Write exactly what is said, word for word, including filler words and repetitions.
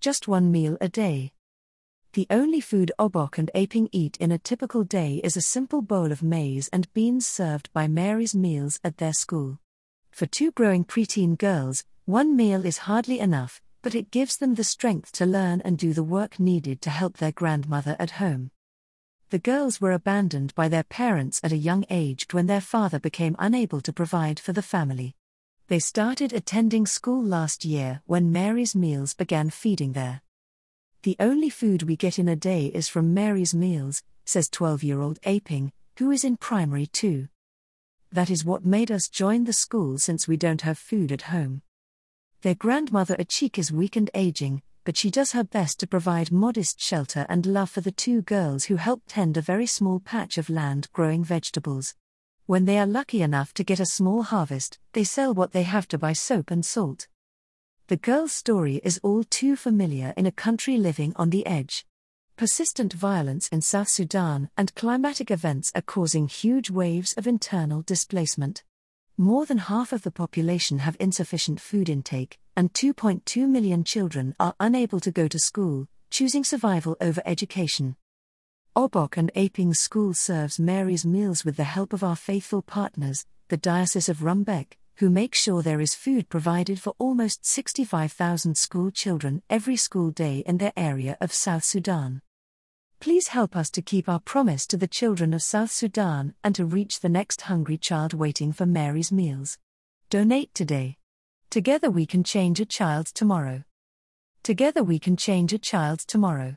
just one meal a day. The only food Obok and Aping eat in a typical day is a simple bowl of maize and beans served by Mary's Meals at their school. For two growing preteen girls, one meal is hardly enough, but it gives them the strength to learn and do the work needed to help their grandmother at home. The girls were abandoned by their parents at a young age when their father became unable to provide for the family. They started attending school last year when Mary's Meals began feeding there. "The only food we get in a day is from Mary's Meals," says twelve-year-old Aping, who is in primary two. "That is what made us join the school since we don't have food at home." Their grandmother Achik is weak and aging, but she does her best to provide modest shelter and love for the two girls who help tend a very small patch of land growing vegetables. When they are lucky enough to get a small harvest, they sell what they have to buy soap and salt. The girl's story is all too familiar in a country living on the edge. Persistent violence in South Sudan and climatic events are causing huge waves of internal displacement. More than half of the population have insufficient food intake, and two point two million children are unable to go to school, choosing survival over education. Obok and Aping School serves Mary's Meals with the help of our faithful partners, the Diocese of Rumbek, who make sure there is food provided for almost sixty-five thousand school children every school day in their area of South Sudan. Please help us to keep our promise to the children of South Sudan and to reach the next hungry child waiting for Mary's Meals. Donate today. Together we can change a child tomorrow. Together we can change a child tomorrow.